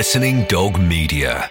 Listening Dog Media.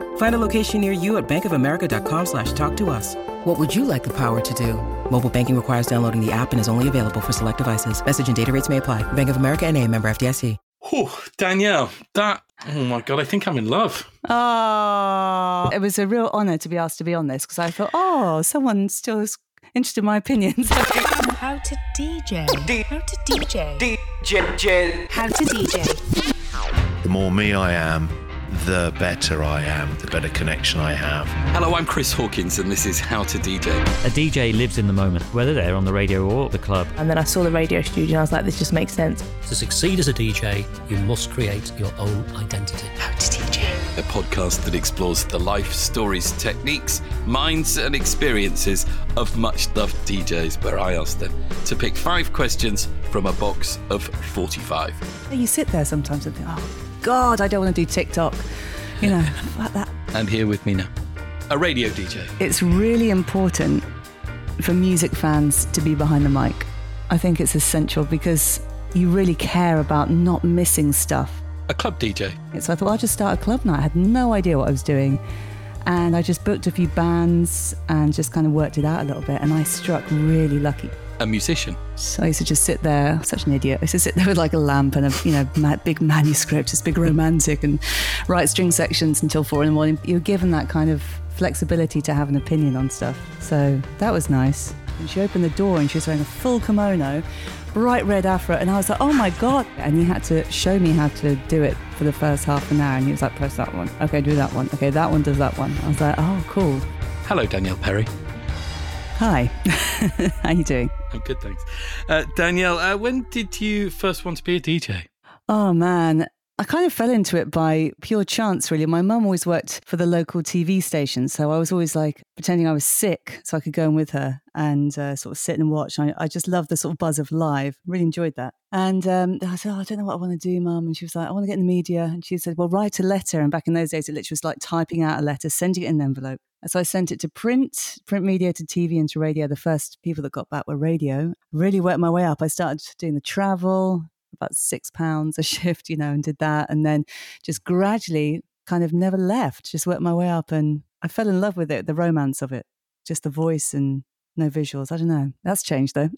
Find a location near you at bankofamerica.com/talktous. What would you like the power to do? Mobile banking requires downloading the app and is only available for select devices. Message and data rates may apply. Bank of America NA, member FDIC. Oh, Danielle, oh my God, I think I'm in love. Oh, it was a real honour to be asked to be on this because I thought, oh, someone still is interested in my opinions. How to DJ. How to DJ. The more me I am, the better I am, the better connection I have. Hello, I'm Chris Hawkins and this is How to DJ. A DJ lives in the moment, whether they're on the radio or at the club. And then I saw the radio studio and I was like, this just makes sense. To succeed as a DJ, you must create your own identity. How to DJ. A podcast that explores the life, stories, techniques, minds and experiences of much-loved DJs, where I ask them to pick 5 questions from a box of 45. You sit there sometimes and think, oh, God, I don't want to do TikTok, you know, like that. And here with me now, a radio DJ. It's really important for music fans to be behind the mic. I think it's essential because you really care about not missing stuff. A club DJ. So I thought, I'll just start a club night. I had no idea what I was doing. And I just booked a few bands and just kind of worked it out a little bit. And I struck really lucky. A musician. So I used to just sit there, such an idiot. I used to sit there with like a lamp and a big manuscript, this big romantic, and write string sections until 4 a.m. You're given that kind of flexibility to have an opinion on stuff. So that was nice. And she opened the door and she was wearing a full kimono, bright red afro, and I was like, oh my God. And he had to show me how to do it for the first half an hour. And he was like, press that one. Okay, do that one. Okay, that one does that one. I was like, oh, cool. Hello, Danielle Perry. Hi, how are you doing? I'm good, thanks. Danielle, when did you first want to be a DJ? Oh, man, I kind of fell into it by pure chance, really. My mum always worked for the local TV station, so I was always like pretending I was sick so I could go in with her and sort of sit and watch. I just loved the sort of buzz of live, really enjoyed that. And I said, oh, I don't know what I want to do, Mum. And she was like, I want to get in the media. And she said, well, write a letter. And back in those days, it literally was like typing out a letter, sending it in an envelope. So I sent it to print media, to TV and to radio. The first people that got back were radio. Really worked my way up. I started doing the travel, about £6 a shift, you know, and did that. And then just gradually kind of never left, just worked my way up. And I fell in love with it, the romance of it, just the voice and no visuals. I don't know. That's changed though.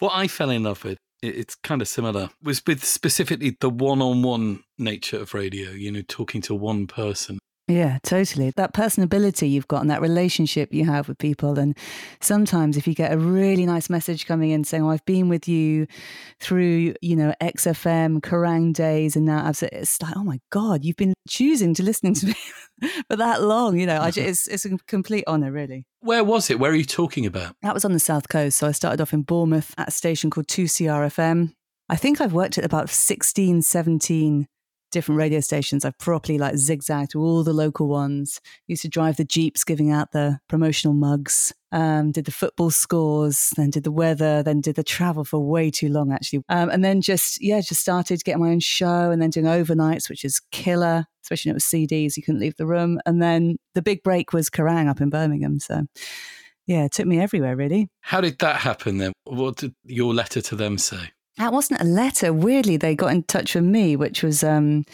What I fell in love with, it's kind of similar, was with specifically the one-on-one nature of radio, you know, talking to one person. Yeah, totally. That personability you've got and that relationship you have with people. And sometimes if you get a really nice message coming in saying, oh, I've been with you through, you know, XFM, Kerrang! Days and now Absolute, it's like, oh my God, you've been choosing to listen to me for that long. You know, it's a complete honour, really. Where was it? Where are you talking about? That was on the South Coast. So I started off in Bournemouth at a station called 2CRFM. I think I've worked at about 16, 17 different radio stations. I've properly like zigzagged through all the local ones. Used to drive the Jeeps giving out the promotional mugs, did the football scores, then did the weather, then did the travel for way too long actually. And then just started getting my own show and then doing overnights, which is killer, especially when it was CDs, you couldn't leave the room. And then the big break was Kerrang! Up in Birmingham. So yeah, it took me everywhere really. How did that happen then? What did your letter to them say? That wasn't a letter. Weirdly, they got in touch with me, which was a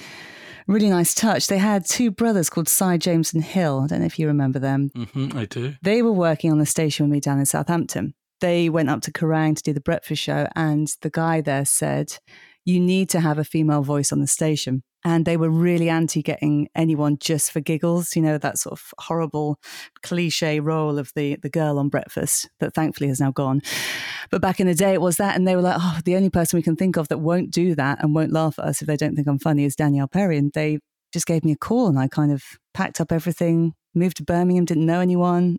really nice touch. They had 2 brothers called Cy James and Hill. I don't know if you remember them. Mm-hmm, I do. They were working on the station with me down in Southampton. They went up to Kerrang! To do the breakfast show and the guy there said, you need to have a female voice on the station. And they were really anti getting anyone just for giggles, you know, that sort of horrible cliche role of the girl on Breakfast that thankfully has now gone. But back in the day, it was that. And they were like, oh, the only person we can think of that won't do that and won't laugh at us if they don't think I'm funny is Danielle Perry. And they just gave me a call and I kind of packed up everything, moved to Birmingham, didn't know anyone.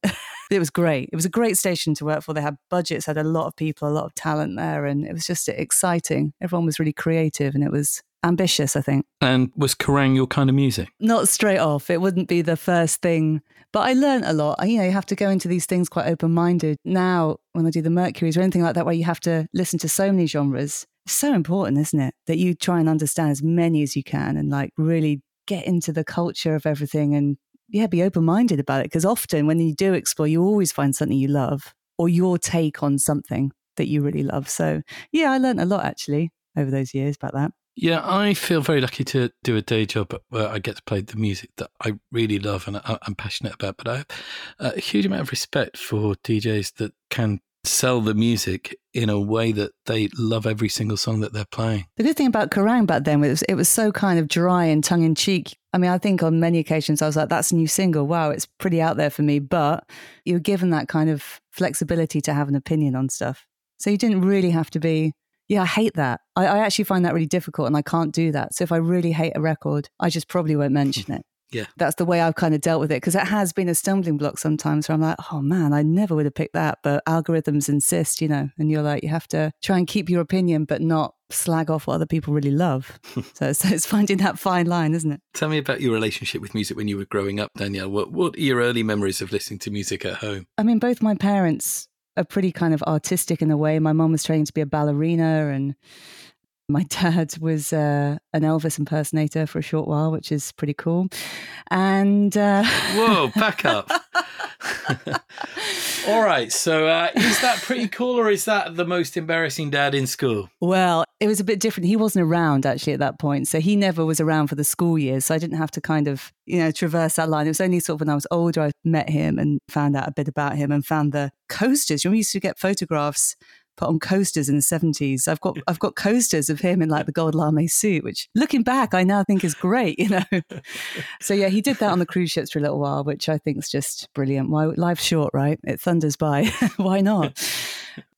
It was great. It was a great station to work for. They had budgets, had a lot of people, a lot of talent there. And it was just exciting. Everyone was really creative and it was ambitious, I think. And was Kerrang! Your kind of music? Not straight off. It wouldn't be the first thing. But I learned a lot. You know, you have to go into these things quite open-minded. Now, when I do the Mercuries or anything like that, where you have to listen to so many genres, it's so important, isn't it? That you try and understand as many as you can and like really get into the culture of everything and be open-minded about it. Because often when you do explore, you always find something you love or your take on something that you really love. So I learned a lot actually over those years about that. Yeah, I feel very lucky to do a day job where I get to play the music that I really love and I'm passionate about. But I have a huge amount of respect for DJs that can sell the music in a way that they love every single song that they're playing. The good thing about Kerrang! Back then was it was so kind of dry and tongue-in-cheek. I mean, I think on many occasions I was like, that's a new single. Wow, it's pretty out there for me. But you're given that kind of flexibility to have an opinion on stuff. So you didn't really have to be... Yeah, I hate that. I actually find that really difficult and I can't do that. So if I really hate a record, I just probably won't mention it. Yeah. That's the way I've kind of dealt with it, because it has been a stumbling block sometimes where I'm like, oh man, I never would have picked that. But algorithms insist, you know, and you're like, you have to try and keep your opinion, but not slag off what other people really love. So it's finding that fine line, isn't it? Tell me about your relationship with music when you were growing up, Danielle. What are your early memories of listening to music at home? I mean, both my parents... are pretty kind of artistic in a way. My mum was training to be a ballerina and my dad was an Elvis impersonator for a short while, which is pretty cool. And whoa, back up. All right, so is that pretty cool or is that the most embarrassing dad in school? Well, it was a bit different. He wasn't around actually at that point. So he never was around for the school years. So I didn't have to kind of, you know, traverse that line. It was only sort of when I was older, I met him and found out a bit about him and found the coasters. You remember, we used to get photographs put on coasters in the 70s. I've got coasters of him in like the gold lame suit, which looking back, I now think is great, you know. So yeah, he did that on the cruise ships for a little while, which I think is just brilliant. Why, life's short, right? It thunders by. Why not?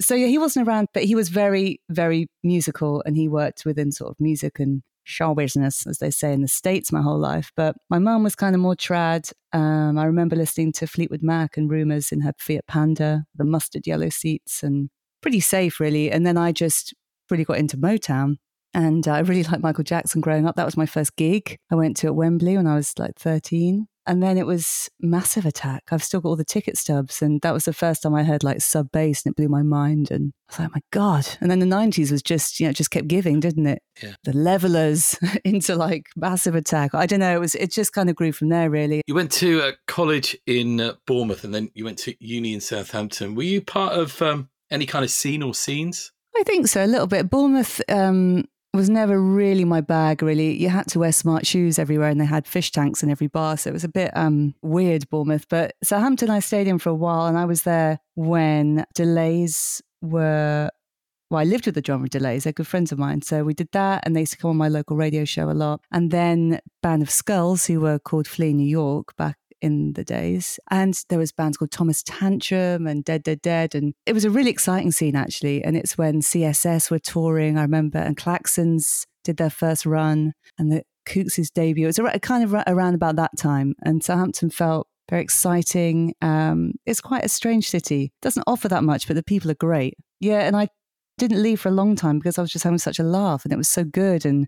So yeah, he wasn't around, but he was very, very musical and he worked within sort of music and show business, as they say in the States, my whole life. But my mum was kind of more trad. I remember listening to Fleetwood Mac and Rumours in her Fiat Panda, the mustard yellow seats, and pretty safe really. And then I just really got into Motown and I really liked Michael Jackson growing up. That was my first gig I went to at Wembley when I was like 13. And then it was Massive Attack. I've still got all the ticket stubs. And that was the first time I heard like sub bass and it blew my mind. And I was like, oh my God. And then the 90s was just, you know, just kept giving, didn't it? Yeah. The Levellers into like Massive Attack. I don't know. It just kind of grew from there, really. You went to college in Bournemouth and then you went to uni in Southampton. Were you part of any kind of scene or scenes? I think so, a little bit. Bournemouth was never really my bag, really. You had to wear smart shoes everywhere and they had fish tanks in every bar. So it was a bit weird, Bournemouth. But Southampton, I stayed in for a while and I was there when Delays were... Well, I lived with the drummer Delays. They're good friends of mine. So we did that and they used to come on my local radio show a lot. And then Band of Skulls, who were called Flea New York back in the days, and there was bands called Thomas Tantrum and Dead, and it was a really exciting scene actually. And it's when CSS were touring, I remember, and Claxons did their first run and the Kooks' debut. It was kind of around about that time, and Southampton felt very exciting. It's quite a strange city, doesn't offer that much, but the people are great. Yeah, and I didn't leave for a long time because I was just having such a laugh and it was so good, and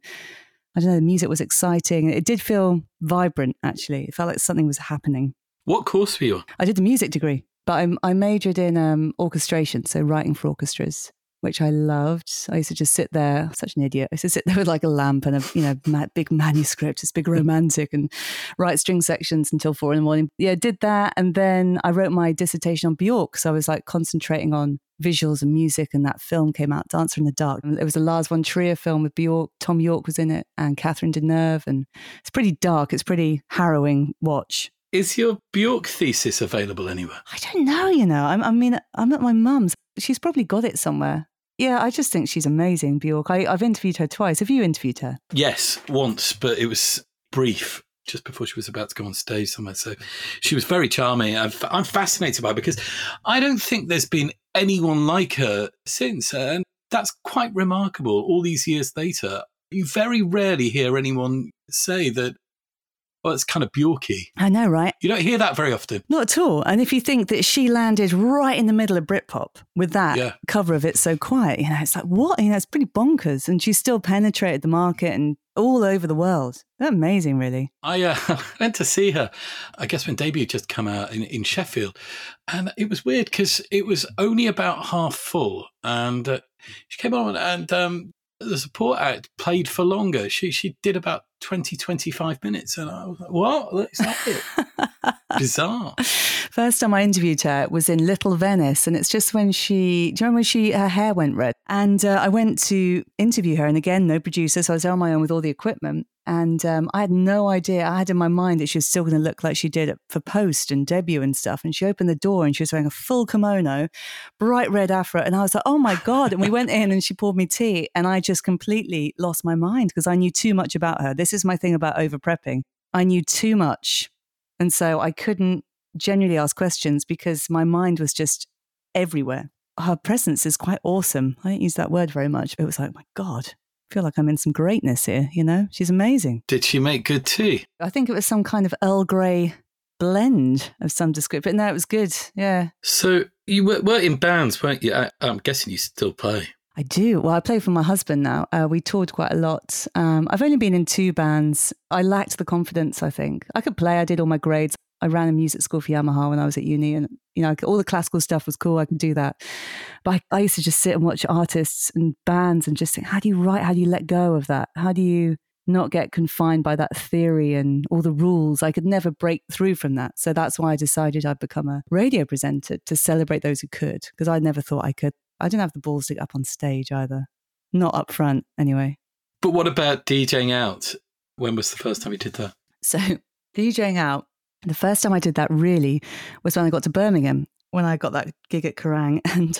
I don't know, the music was exciting. It did feel vibrant, actually. It felt like something was happening. What course were you on? I did the music degree, but I majored in orchestration, so writing for orchestras, which I loved. I used to just sit there, such an idiot. I used to sit there with like a lamp and a big manuscript, this big romantic, and write string sections until 4 a.m. Yeah, did that. And then I wrote my dissertation on Björk. So I was like concentrating on visuals and music, and that film came out, Dancer in the Dark. It was a Lars von Trier film with Björk. Tom York was in it and Catherine Deneuve, and it's pretty dark. It's pretty harrowing watch. Is your Björk thesis available anywhere? I don't know, you know. I mean, I'm at my mum's. She's probably got it somewhere. Yeah, I just think she's amazing, Björk. I've interviewed her twice. Have you interviewed her? Yes, once, but it was brief, just before she was about to go on stage somewhere. So she was very charming. I'm fascinated by her because I don't think there's been anyone like her since. And that's quite remarkable. All these years later, you very rarely hear anyone say that, well, it's kind of Björky. I know, right? You don't hear that very often. Not at all. And if you think that she landed right in the middle of Britpop with that cover of It's So Quiet, you know, it's like, what? You know, it's pretty bonkers. And she still penetrated the market and all over the world. Amazing, really. I went to see her, I guess, when Debut just come out in Sheffield. And it was weird because it was only about half full. And she came on and the support act played for longer. She did about 20, 25 minutes. And I was like, what? Is that it? Bizarre. First time I interviewed her was in Little Venice. And it's just when her hair went red? And I went to interview her. And again, no producer. So I was on my own with all the equipment. And I had no idea. I had in my mind that she was still going to look like she did for Post and Debut and stuff. And she opened the door and she was wearing a full kimono, bright red afro. And I was like, oh my God. And we went in and she poured me tea. And I just completely lost my mind because I knew too much about her. This is my thing about over-prepping. I knew too much. And so I couldn't genuinely ask questions because my mind was just everywhere. Her presence is quite awesome. I don't use that word very much, but it was like, my God. I feel like I'm in some greatness here, you know? She's amazing. Did she make good tea? I think it was some kind of Earl Grey blend of some description. No, it was good, yeah. So you were in bands, weren't you? I'm guessing you still play. I do. Well, I play for my husband now. We toured quite a lot. I've only been in two bands. I lacked the confidence, I think. I could play. I did all my grades. I ran a music school for Yamaha when I was at uni, and you know, all the classical stuff was cool. I could do that. But I used to just sit and watch artists and bands and just think, how do you write? How do you let go of that? How do you not get confined by that theory and all the rules? I could never break through from that. So that's why I decided I'd become a radio presenter to celebrate those who could, because I never thought I could. I didn't have the balls to get up on stage either. Not up front anyway. But what about DJing out? When was the first time you did that? So DJing out. The first time I did that really was when I got to Birmingham, when I got that gig at Kerrang! And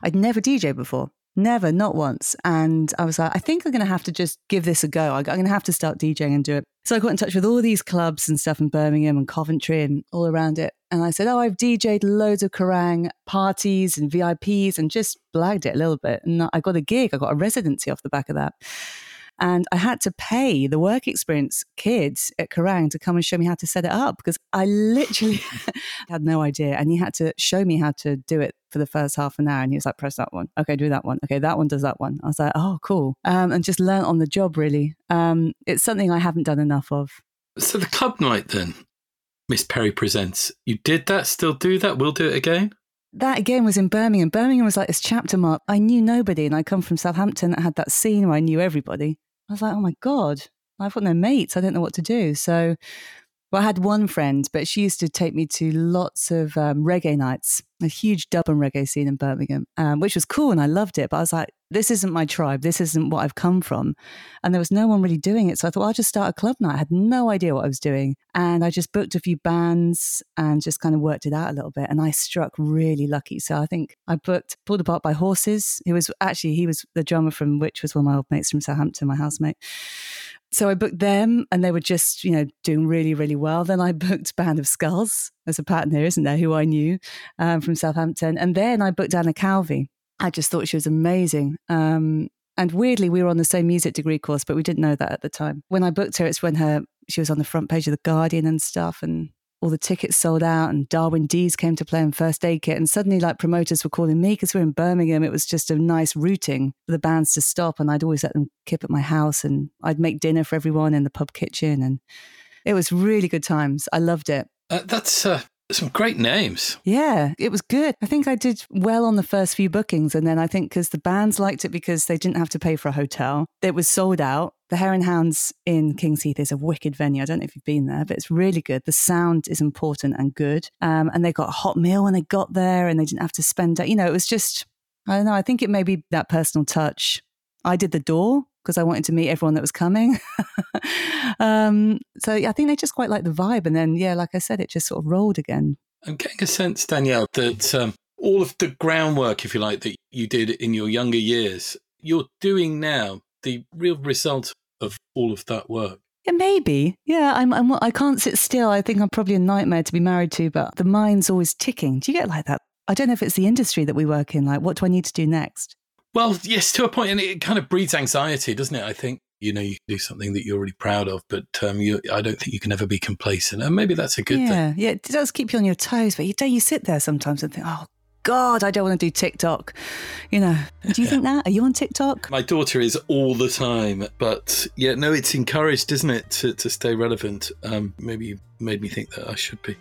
I'd never DJed before. Never, not once. And I was like, I think I'm going to have to just give this a go. I'm going to have to start DJing and do it. So I got in touch with all these clubs and stuff in Birmingham and Coventry and all around it. And I said, I've DJed loads of Kerrang! Parties and VIPs and just blagged it a little bit. And I got a gig. I got a residency off the back of that. And I had to pay the work experience kids at Kerrang! To come and show me how to set it up because I literally had no idea. And he had to show me how to do it for the first half an hour. And he was like, press that one. Okay, do that one. Okay, that one does that one. I was like, oh, cool. And just learn on the job, really. It's something I haven't done enough of. So the club night then, Miss Perry Presents, you did that, still do that, we'll do it again? That again was in Birmingham. Birmingham was like this chapter mark. I knew nobody and I come from Southampton that had that scene where I knew everybody. I was like, oh my God, I've got no mates. I don't know what to do. So I had one friend, but she used to take me to lots of reggae nights, a huge dub and reggae scene in Birmingham, which was cool and I loved it. But I was like, this isn't my tribe. This isn't what I've come from. And there was no one really doing it. So I thought, I'll just start a club night. I had no idea what I was doing. And I just booked a few bands and just kind of worked it out a little bit. And I struck really lucky. So I think I booked Pulled Apart by Horses. He was the drummer from Which, was one of my old mates from Southampton, my housemate. So I booked them and they were just, you know, doing really, really well. Then I booked Band of Skulls. There's a pattern there, isn't there, who I knew from Southampton. And then I booked Anna Calvi. I just thought she was amazing. And weirdly, we were on the same music degree course, but we didn't know that at the time. When I booked her, it's when she was on the front page of The Guardian and stuff, and all the tickets sold out and Darwin Dees came to play in First Aid Kit. And suddenly like promoters were calling me because we were in Birmingham. It was just a nice routing for the bands to stop. And I'd always let them kip at my house and I'd make dinner for everyone in the pub kitchen. And it was really good times. I loved it. That's some great names. Yeah, it was good. I think I did well on the first few bookings. And then I think because the bands liked it because they didn't have to pay for a hotel. It was sold out. The Hare and Hounds in King's Heath is a wicked venue. I don't know if you've been there, but it's really good. The sound is important and good. And they got a hot meal when they got there and they didn't have to spend it. You know, it was just, I don't know, I think it may be that personal touch. I did the door because I wanted to meet everyone that was coming. So I think they just quite liked the vibe. And then, yeah, like I said, it just sort of rolled again. I'm getting a sense, Danielle, that all of the groundwork, if you like, that you did in your younger years, you're doing now, the real result of all of that work. Yeah, maybe. Yeah, I can't sit still. I think I'm probably a nightmare to be married to, but the mind's always ticking. Do you get like that? I don't know if it's the industry that we work in. Like, what do I need to do next? Well, yes, to a point, and it kind of breeds anxiety, doesn't it? I think, you know, you can do something that you're really proud of, but I don't think you can ever be complacent. And maybe that's a good thing. Yeah, it does keep you on your toes, but you sit there sometimes and think, oh, God, I don't want to do TikTok. You know, do you think that? Are you on TikTok? My daughter is all the time. But yeah, no, it's encouraged, isn't it, to stay relevant? Maybe you made me think that I should be.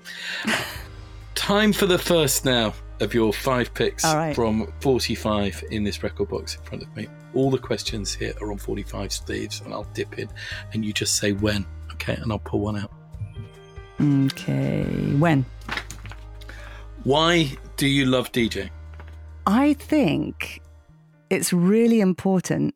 Time for the first now of your five picks from 45 in this record box in front of me. All the questions here are on 45 sleeves, and I'll dip in and you just say when, okay? And I'll pull one out. Okay, when? Why do you love DJing? I think it's really important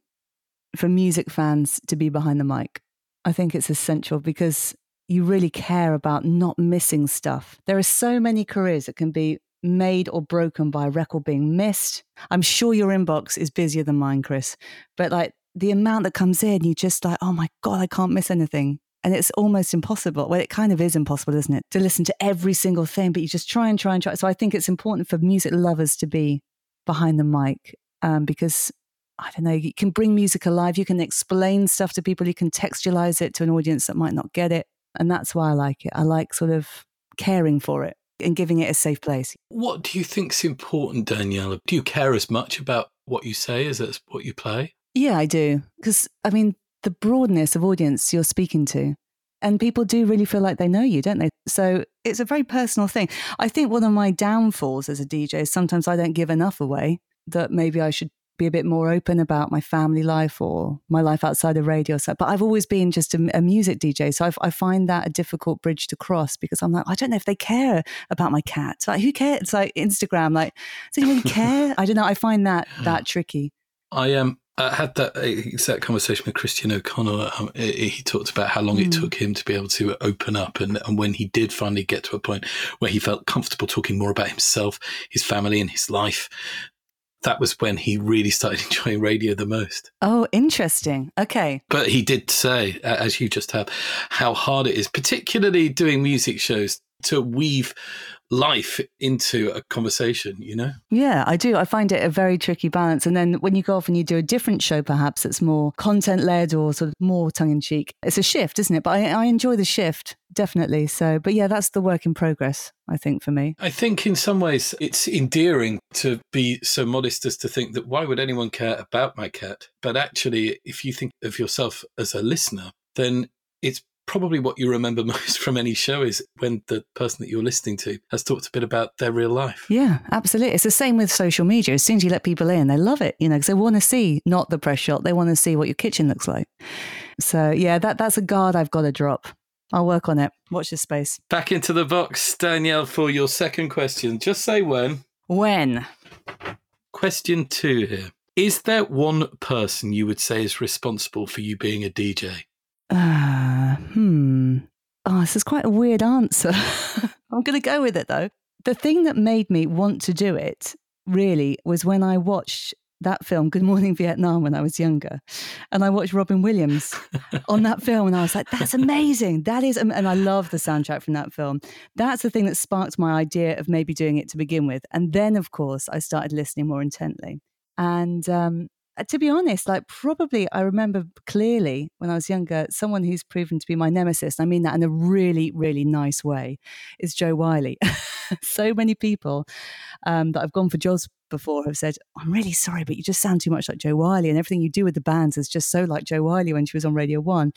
for music fans to be behind the mic. I think it's essential because you really care about not missing stuff. There are so many careers that can be made or broken by a record being missed. I'm sure your inbox is busier than mine, Chris, but like the amount that comes in, you just like, oh my God, I can't miss anything. And it's almost impossible. Well, it kind of is impossible, isn't it? To listen to every single thing, but you just try and try and try. So I think it's important for music lovers to be behind the mic because, I don't know, you can bring music alive. You can explain stuff to people. You can contextualize it to an audience that might not get it. And that's why I like it. I like sort of caring for it and giving it a safe place. What do you think's important, Danielle? Do you care as much about what you say as it's what you play? Yeah, I do. Because, I mean, the broadness of audience you're speaking to. And people do really feel like they know you, don't they? So it's a very personal thing. I think one of my downfalls as a DJ is sometimes I don't give enough away, that maybe I should be a bit more open about my family life or my life outside of radio. So, but I've always been just a music DJ. So I find that a difficult bridge to cross because I'm like, I don't know if they care about my cat. Like, who cares? It's like Instagram, like, does anyone care? I don't know. I find that tricky. I had that exact conversation with Christian O'Connell. He talked about how long it took him to be able to open up. And when he did finally get to a point where he felt comfortable talking more about himself, his family and his life, that was when he really started enjoying radio the most. Oh, interesting. Okay. But he did say, as you just have, how hard it is, particularly doing music shows, to weave life into a conversation, you know? Yeah, I do. I find it a very tricky balance. And then when you go off and you do a different show, perhaps it's more content-led or sort of more tongue-in-cheek. It's a shift, isn't it? But I enjoy the shift, definitely. So, but yeah, that's the work in progress, I think, for me. I think in some ways it's endearing to be so modest as to think that why would anyone care about my cat? But actually, if you think of yourself as a listener, then it's probably what you remember most from any show is when the person that you're listening to has talked a bit about their real life. Yeah, absolutely. It's the same with social media. As soon as you let people in, they love it, you know, because they want to see not the press shot. They want to see what your kitchen looks like. So yeah, that's a guard I've got to drop. I'll work on it. Watch this space. Back into the box, Danielle, for your second question. Just say when. When. Question 2 here. Is there one person you would say is responsible for you being a DJ? Oh, this is quite a weird answer. I'm going to go with it, though. The thing that made me want to do it, really, was when I watched that film, Good Morning Vietnam, when I was younger. And I watched Robin Williams on that film, and I was like, that's amazing. That is, and I love the soundtrack from that film. That's the thing that sparked my idea of maybe doing it to begin with. And then, of course, I started listening more intently. And to be honest, like probably I remember clearly when I was younger, someone who's proven to be my nemesis, I mean that in a really, really nice way, is Jo Whiley. So many people that I've gone for jobs before have said, I'm really sorry, but you just sound too much like Jo Whiley and everything you do with the bands is just so like Jo Whiley when she was on Radio One.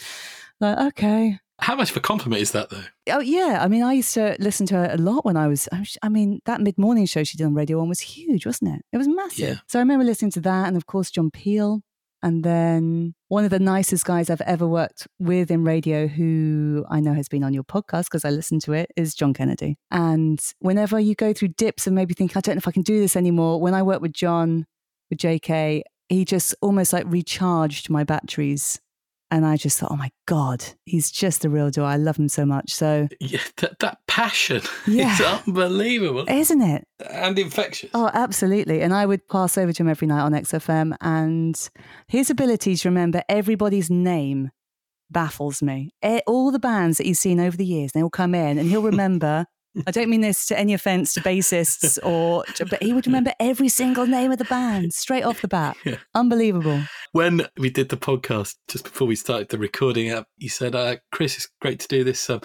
Like, okay. How much of a compliment is that, though? Oh, yeah. I mean, I used to listen to her a lot when that mid-morning show she did on Radio 1 was huge, wasn't it? It was massive. Yeah. So I remember listening to that and, of course, John Peel. And then one of the nicest guys I've ever worked with in radio, who I know has been on your podcast because I listened to it, is John Kennedy. And whenever you go through dips and maybe think, I don't know if I can do this anymore, when I worked with John, with JK, he just almost like recharged my batteries. And I just thought, oh my God, he's just the real deal. I love him so much. So yeah, that passion. Yeah. It's unbelievable. Isn't it? And infectious. Oh, absolutely. And I would pass over to him every night on XFM, and his ability to remember everybody's name baffles me. All the bands that he's seen over the years, they all come in and he'll remember... I don't mean this to any offence to bassists, but he would remember every single name of the band straight off the bat. Yeah. Unbelievable. When we did the podcast, just before we started the recording up, he said, Chris, it's great to do this. Of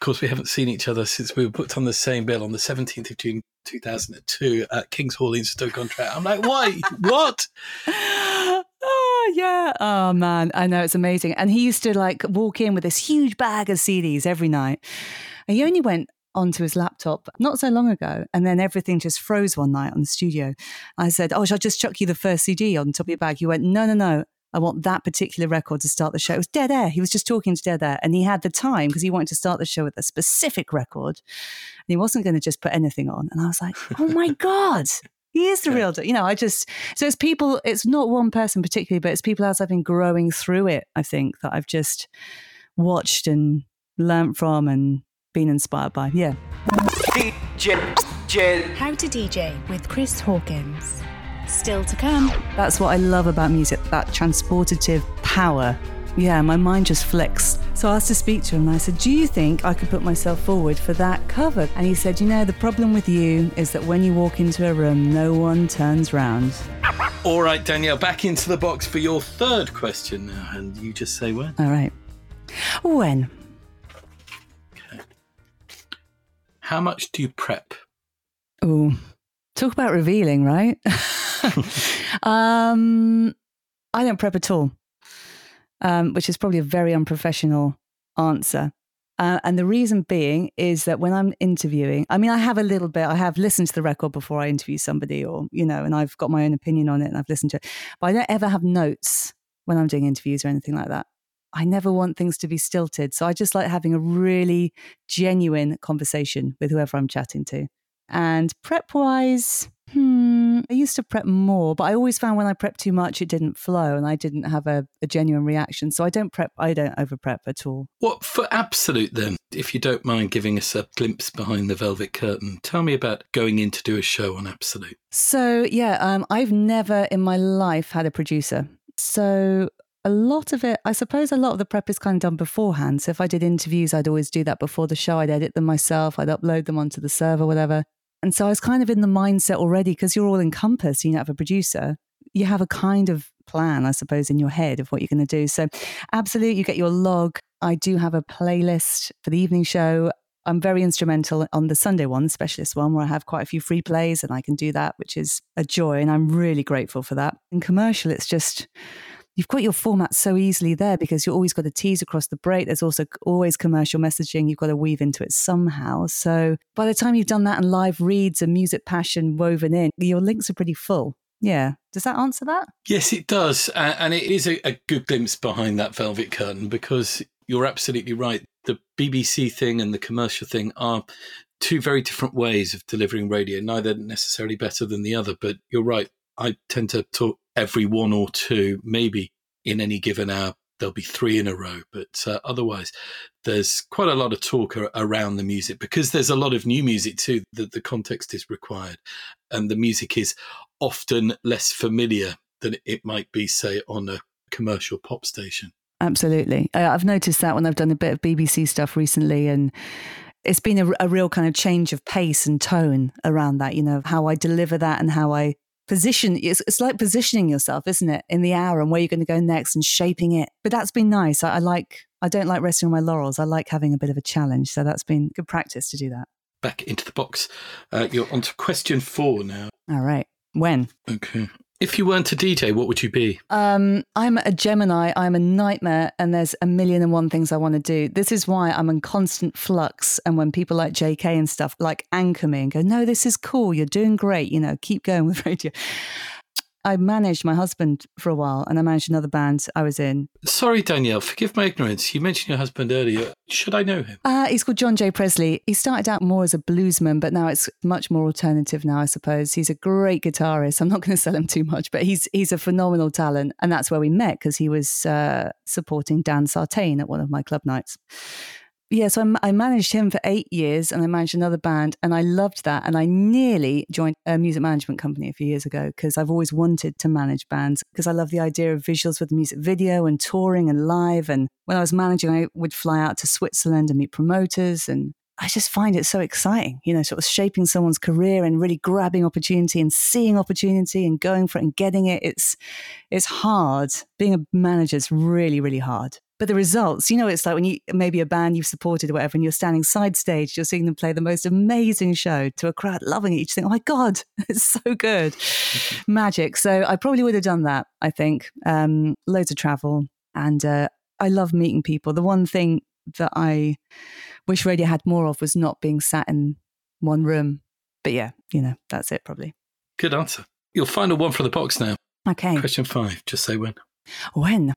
course, we haven't seen each other since we were booked on the same bill on the 17th of June, 2002 at King's Hall in Stoke-on-Trent. I'm like, why? What? Oh, yeah. Oh, man. I know. It's amazing. And he used to like walk in with this huge bag of CDs every night. And he only went onto his laptop not so long ago, and then everything just froze one night on the studio. I said, oh, shall I just chuck you the first CD on top of your bag? He went, no, I want that particular record to start the show. It was Dead Air. He was just talking to Dead Air, and he had the time because he wanted to start the show with a specific record, and he wasn't going to just put anything on. And I was like, oh my God, he is the real deal. So it's people, it's not one person particularly, but it's people as I've been growing through it, I think, that I've just watched and learnt from and been inspired by. Yeah. DJ. How to DJ with Chris Hawkins. Still to come. That's what I love about music, that transportative power. Yeah, my mind just flicks. So I asked to speak to him and I said, do you think I could put myself forward for that cover? And he said, the problem with you is that when you walk into a room, no one turns round. All right, Danielle, back into the box for your third question now. And you just say when. All right. When? How much do you prep? Oh, talk about revealing, right? I don't prep at all, which is probably a very unprofessional answer. And the reason being is that when I'm interviewing, I mean, I have a little bit, I have listened to the record before I interview somebody or, and I've got my own opinion on it and I've listened to it. But I don't ever have notes when I'm doing interviews or anything like that. I never want things to be stilted. So I just like having a really genuine conversation with whoever I'm chatting to. And prep-wise, I used to prep more, but I always found when I prepped too much, it didn't flow and I didn't have a genuine reaction. So I don't prep, I don't over-prep at all. Well, for Absolute then, if you don't mind giving us a glimpse behind the velvet curtain, tell me about going in to do a show on Absolute. So, I've never in my life had a producer. So... I suppose a lot of the prep is kind of done beforehand. So if I did interviews, I'd always do that before the show. I'd edit them myself. I'd upload them onto the server, whatever. And so I was kind of in the mindset already, because you're all encompassed, you have a producer. You have a kind of plan, I suppose, in your head of what you're going to do. So absolutely, you get your log. I do have a playlist for the evening show. I'm very instrumental on the Sunday one, specialist one, where I have quite a few free plays and I can do that, which is a joy. And I'm really grateful for that. In commercial, it's just... you've got your format so easily there because you've always got a tease across the break. There's also always commercial messaging. You've got to weave into it somehow. So by the time you've done that and live reads and music passion woven in, your links are pretty full. Yeah. Does that answer that? Yes, it does. And it is a good glimpse behind that velvet curtain, because you're absolutely right. The BBC thing and the commercial thing are two very different ways of delivering radio. Neither necessarily better than the other, but you're right. I tend to talk every one or two, maybe in any given hour, there'll be three in a row. But otherwise, there's quite a lot of talk around the music, because there's a lot of new music too, that the context is required. And the music is often less familiar than it might be, say, on a commercial pop station. Absolutely. I've noticed that when I've done a bit of BBC stuff recently, and it's been a real kind of change of pace and tone around that, how I deliver that and how I position. It's like positioning yourself, isn't it, in the hour and where you're going to go next and shaping it. But that's been nice. I don't like resting on my laurels. I like having a bit of a challenge. So that's been good practice to do that. Back into the box. You're on to question 4 now. All right. When? Okay. If you weren't a DJ, what would you be? I'm a Gemini. I'm a nightmare, and there's a million and one things I want to do. This is why I'm in constant flux. And when people like JK and stuff like anchor me and go, no, this is cool. You're doing great. Keep going with radio. I managed my husband for a while, and I managed another band I was in. Sorry, Danielle, forgive my ignorance. You mentioned your husband earlier. Should I know him? He's called John J. Presley. He started out more as a bluesman, but now it's much more alternative now, I suppose. He's a great guitarist. I'm not going to sell him too much, but he's a phenomenal talent. And that's where we met, because he was supporting Dan Sartain at one of my club nights. Yes, yeah, so I managed him for 8 years and I managed another band and I loved that. And I nearly joined a music management company a few years ago because I've always wanted to manage bands because I love the idea of visuals with the music video and touring and live. And when I was managing, I would fly out to Switzerland and meet promoters. And I just find it so exciting, you know, sort of shaping someone's career and really grabbing opportunity and seeing opportunity and going for it and getting it. It's hard. Being a manager is really, really hard. But the results, you know, it's like when you maybe a band you've supported or whatever and you're standing side stage, you're seeing them play the most amazing show to a crowd loving it. You just think, oh my God, it's so good. Magic. So I probably would have done that, I think. Loads of travel. And I love meeting people. The one thing that I wish radio had more of was not being sat in one room. But yeah, you know, that's it probably. Good answer. Your final one for the box now. Okay. Question 5. Just say when. When?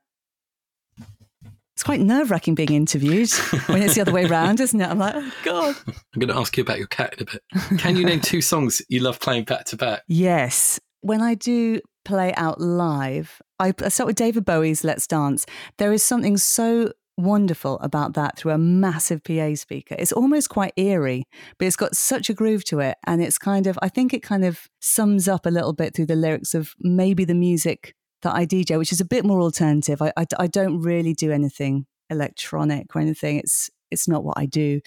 It's quite nerve-wracking being interviewed when it's the other way around, isn't it? I'm like, oh, God. I'm going to ask you about your cat in a bit. Can you name 2 songs you love playing back-to-back? Yes. When I do play out live, I start with David Bowie's Let's Dance. There is something so wonderful about that through a massive PA speaker. It's almost quite eerie, but it's got such a groove to it. And it's kind of, I think it kind of sums up a little bit through the lyrics of maybe the music that I DJ, which is a bit more alternative. I don't really do anything electronic or anything. It's not what I do.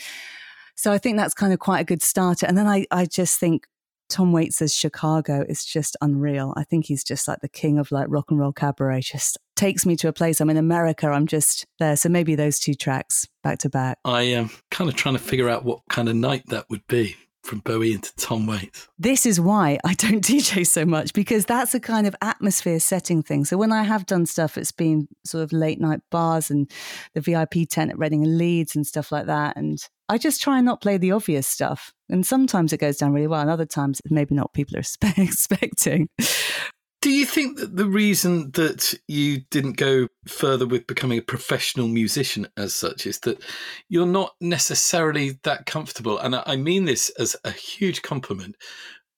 So I think that's kind of quite a good starter. And then I just think Tom Waits' Chicago is just unreal. I think he's just like the king of like rock and roll cabaret. Just takes me to a place. I'm in America. I'm just there. So maybe those 2 tracks back to back. I am kind of trying to figure out what kind of night that would be. From Bowie into Tom Waits. This is why I don't DJ so much, because that's a kind of atmosphere setting thing. So when I have done stuff, it's been sort of late night bars and the VIP tent at Reading and Leeds and stuff like that. And I just try and not play the obvious stuff. And sometimes it goes down really well and other times maybe not people are expecting. Do you think that the reason that you didn't go further with becoming a professional musician as such is that you're not necessarily that comfortable, and I mean this as a huge compliment,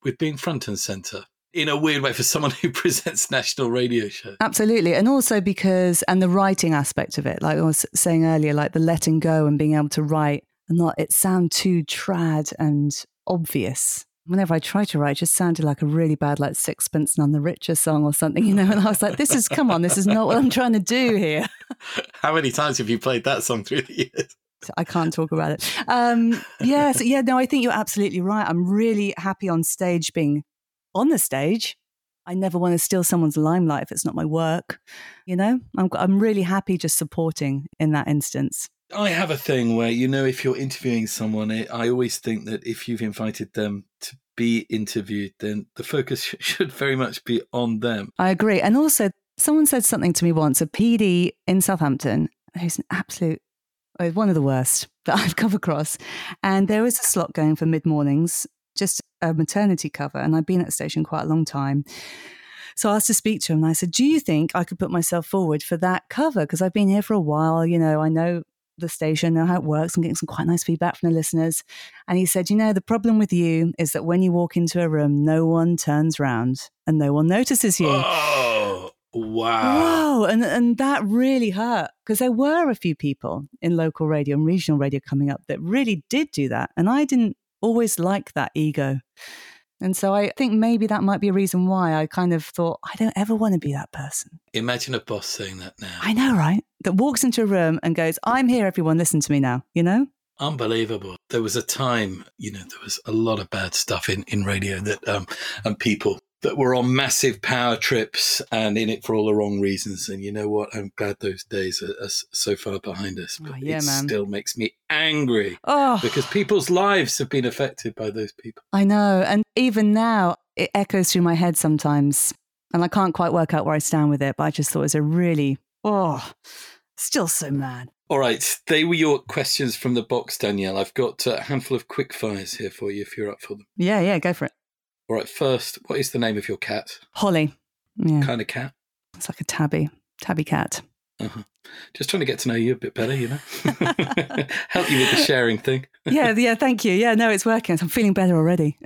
with being front and centre in a weird way for someone who presents national radio shows? Absolutely. And also because, and the writing aspect of it, like I was saying earlier, like the letting go and being able to write and not it sound too trad and obvious. Whenever I try to write, it just sounded like a really bad, like Sixpence None the Richer song or something, you know. And I was like, this is not what I'm trying to do here. How many times have you played that song through the years? I can't talk about it. I think you're absolutely right. I'm really happy on stage being on the stage. I never want to steal someone's limelight if it's not my work, you know. I'm really happy just supporting in that instance. I have a thing where, you know, if you're interviewing someone, I always think that if you've invited them to be interviewed, then the focus should very much be on them. I agree. And also, someone said something to me once, a PD in Southampton, who's one of the worst that I've come across. And there was a slot going for mid-mornings, just a maternity cover. And I've been at the station quite a long time. So I asked to speak to him and I said, do you think I could put myself forward for that cover? Because I've been here for a while, you know, I know the station, know how it works, and getting some quite nice feedback from the listeners. And he said, you know, the problem with you is that when you walk into a room, no one turns round and no one notices you. Oh, wow. Wow. And that really hurt, because there were a few people in local radio and regional radio coming up that really did do that. And I didn't always like that ego. And so I think maybe that might be a reason why I kind of thought, I don't ever want to be that person. Imagine a boss saying that now. I know, right? That walks into a room and goes, I'm here, everyone, listen to me now, you know? Unbelievable. There was a time, you know, there was a lot of bad stuff in radio that and people that were on massive power trips and in it for all the wrong reasons. And you know what? I'm glad those days are so far behind us. But it still makes me angry because people's lives have been affected by those people. I know. And even now, it echoes through my head sometimes. And I can't quite work out where I stand with it. But I just thought it was a really, still so mad. All right. They were your questions from the box, Danielle. I've got a handful of quick fires here for you if you're up for them. Yeah, go for it. All right, first, what is the name of your cat? Holly. Yeah. What kind of cat? It's like a tabby cat. Uh-huh. Just trying to get to know you a bit better, you know. Help you with the sharing thing. Yeah, thank you. Yeah, no, it's working. I'm feeling better already.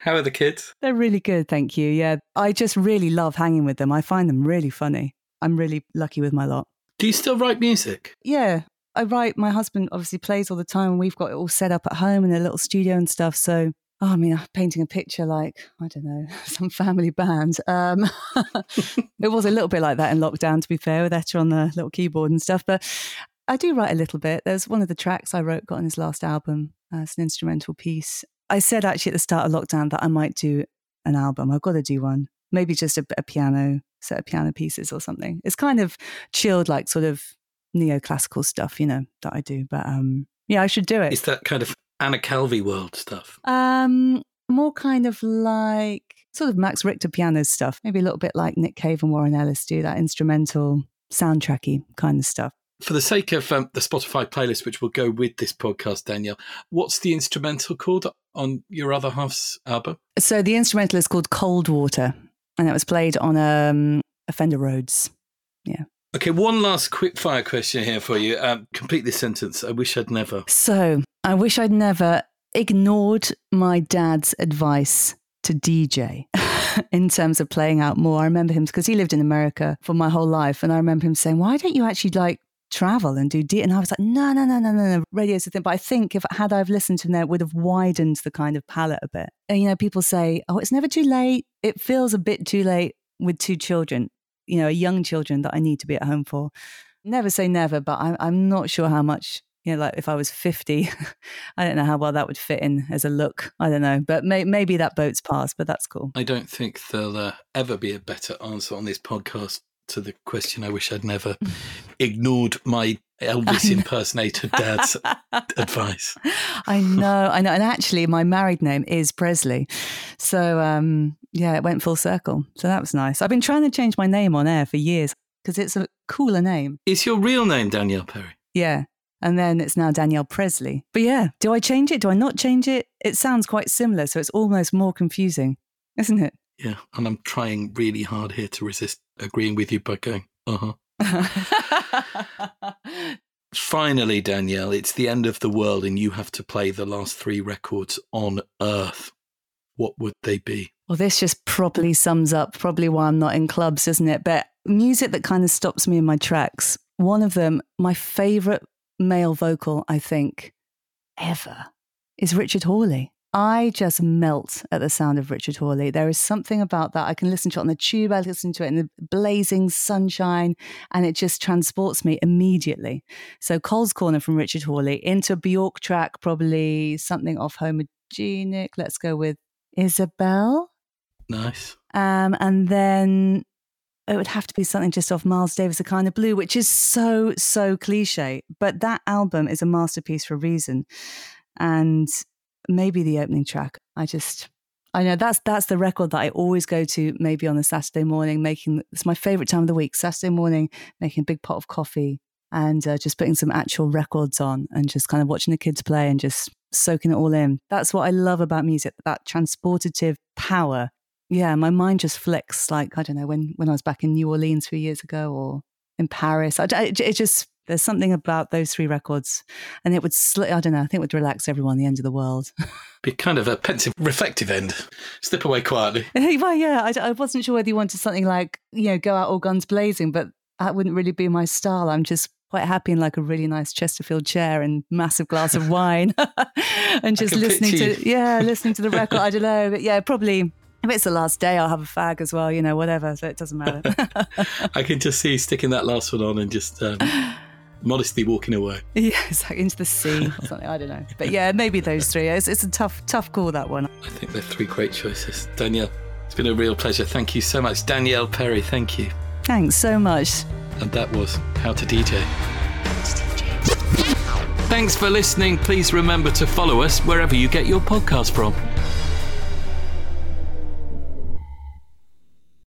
How are the kids? They're really good, thank you. Yeah, I just really love hanging with them. I find them really funny. I'm really lucky with my lot. Do you still write music? Yeah, I write, my husband obviously plays all the time, and we've got it all set up at home in a little studio and stuff. So, I mean, I'm painting a picture like, I don't know, some family band. It was a little bit like that in lockdown, to be fair, with Etta on the little keyboard and stuff. But I do write a little bit. There's one of the tracks I wrote, got on his last album. It's an instrumental piece. I said actually at the start of lockdown that I might do an album. I've got to do one. Maybe just a piano, set of piano pieces or something. It's kind of chilled, like sort of neoclassical stuff, you know, that I do. But yeah, I should do it. It's that kind of Anna Calvi world stuff. More kind of like sort of Max Richter piano stuff. Maybe a little bit like Nick Cave and Warren Ellis do, that instrumental soundtracky kind of stuff. For the sake of the Spotify playlist, which will go with this podcast, Danielle, what's the instrumental called on your other half's album? So the instrumental is called Cold Water, and it was played on a Fender Rhodes. Yeah. Okay, one last quick fire question here for you. Complete this sentence. I wish I'd never. So I wish I'd never ignored my dad's advice to DJ in terms of playing out more. I remember him, because he lived in America for my whole life, and I remember him saying, why don't you actually like travel and do and I was like, no, radio's the thing. But I think if I've listened to them, it would have widened the kind of palette a bit. And, you know, people say, oh, it's never too late. It feels a bit too late with two children, you know, young children that I need to be at home for. Never say never, but I'm not sure how much, you know, like if I was 50, I don't know how well that would fit in as a look. I don't know, but maybe that boat's passed, but that's cool. I don't think there'll ever be a better answer on this podcast to the question, I wish I'd never ignored my Elvis impersonator dad's advice. I know. And actually, my married name is Presley. So, yeah, it went full circle. So that was nice. I've been trying to change my name on air for years because it's a cooler name. It's your real name, Danielle Perry. Yeah. And then it's now Danielle Presley. But yeah, do I change it? Do I not change it? It sounds quite similar. So it's almost more confusing, isn't it? Yeah, and I'm trying really hard here to resist agreeing with you by going, uh-huh. Finally, Danielle, it's the end of the world and you have to play the last three records on Earth. What would they be? Well, this just probably sums up probably why I'm not in clubs, doesn't it? But music that kind of stops me in my tracks. One of them, my favourite male vocal, I think, ever, is Richard Hawley. I just melt at the sound of Richard Hawley. There is something about that. I can listen to it on the tube. I listen to it in the blazing sunshine, and it just transports me immediately. So Cole's Corner from Richard Hawley into a Björk track, probably something off Homogenic. Let's go with Isabel. Nice. And then it would have to be something just off Miles Davis, A Kind of Blue, which is so, so cliche. But that album is a masterpiece for a reason. And maybe the opening track. I know that's the record that I always go to, maybe on a Saturday morning, it's my favourite time of the week, Saturday morning, making a big pot of coffee and just putting some actual records on and just kind of watching the kids play and just soaking it all in. That's what I love about music, that transportative power. Yeah, my mind just flicks, like, I don't know, when I was back in New Orleans 3 years ago or in Paris. It just... There's something about those three records, and it would, I don't know, I think it would relax everyone, the end of the world. Be kind of a pensive, reflective end. Slip away quietly. Well, yeah, I wasn't sure whether you wanted something like, you know, go out all guns blazing, but that wouldn't really be my style. I'm just quite happy in like a really nice Chesterfield chair and massive glass of wine and just listening to the record. I don't know, but yeah, probably... If it's the last day, I'll have a fag as well, you know, whatever. So it doesn't matter. I can just see you sticking that last one on and just modestly walking away. Yeah, it's like into the sea or something. I don't know. But yeah, maybe those three. It's a tough call, that one. I think they're three great choices. Danielle, it's been a real pleasure. Thank you so much. Danielle Perry, thank you. Thanks so much. And that was How to DJ. Thanks for listening. Please remember to follow us wherever you get your podcast from.